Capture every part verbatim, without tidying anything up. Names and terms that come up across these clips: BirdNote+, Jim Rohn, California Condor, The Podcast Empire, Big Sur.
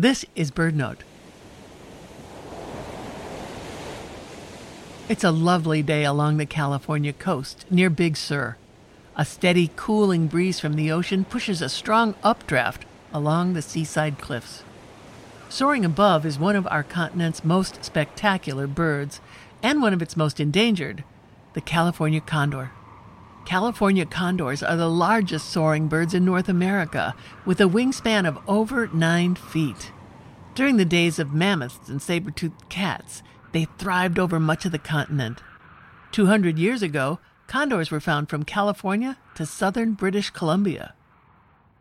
This is BirdNote. It's a lovely day along the California coast near Big Sur. A steady cooling breeze from the ocean pushes a strong updraft along the seaside cliffs. Soaring above is one of our continent's most spectacular birds and one of its most endangered, the California condor. California condors are the largest soaring birds in North America, with a wingspan of over nine feet. During the days of mammoths and saber-toothed cats, they thrived over much of the continent. two hundred years ago, condors were found from California to southern British Columbia.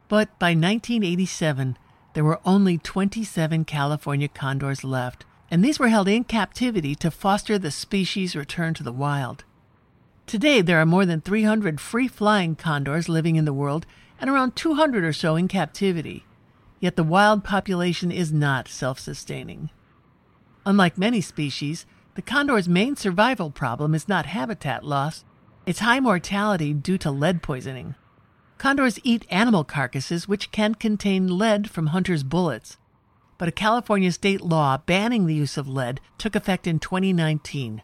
But by nineteen eighty-seven, there were only twenty-seven California condors left, and these were held in captivity to foster the species' return to the wild. Today, there are more than three hundred free-flying condors living in the world and around two hundred or so in captivity. Yet the wild population is not self-sustaining. Unlike many species, the condor's main survival problem is not habitat loss. It's high mortality due to lead poisoning. Condors eat animal carcasses, which can contain lead from hunters' bullets. But a California state law banning the use of lead took effect in twenty nineteen.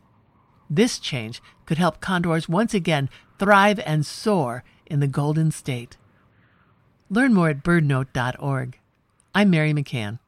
This change could help condors once again thrive and soar in the Golden State. Learn more at bird note dot org. I'm Mary McCann.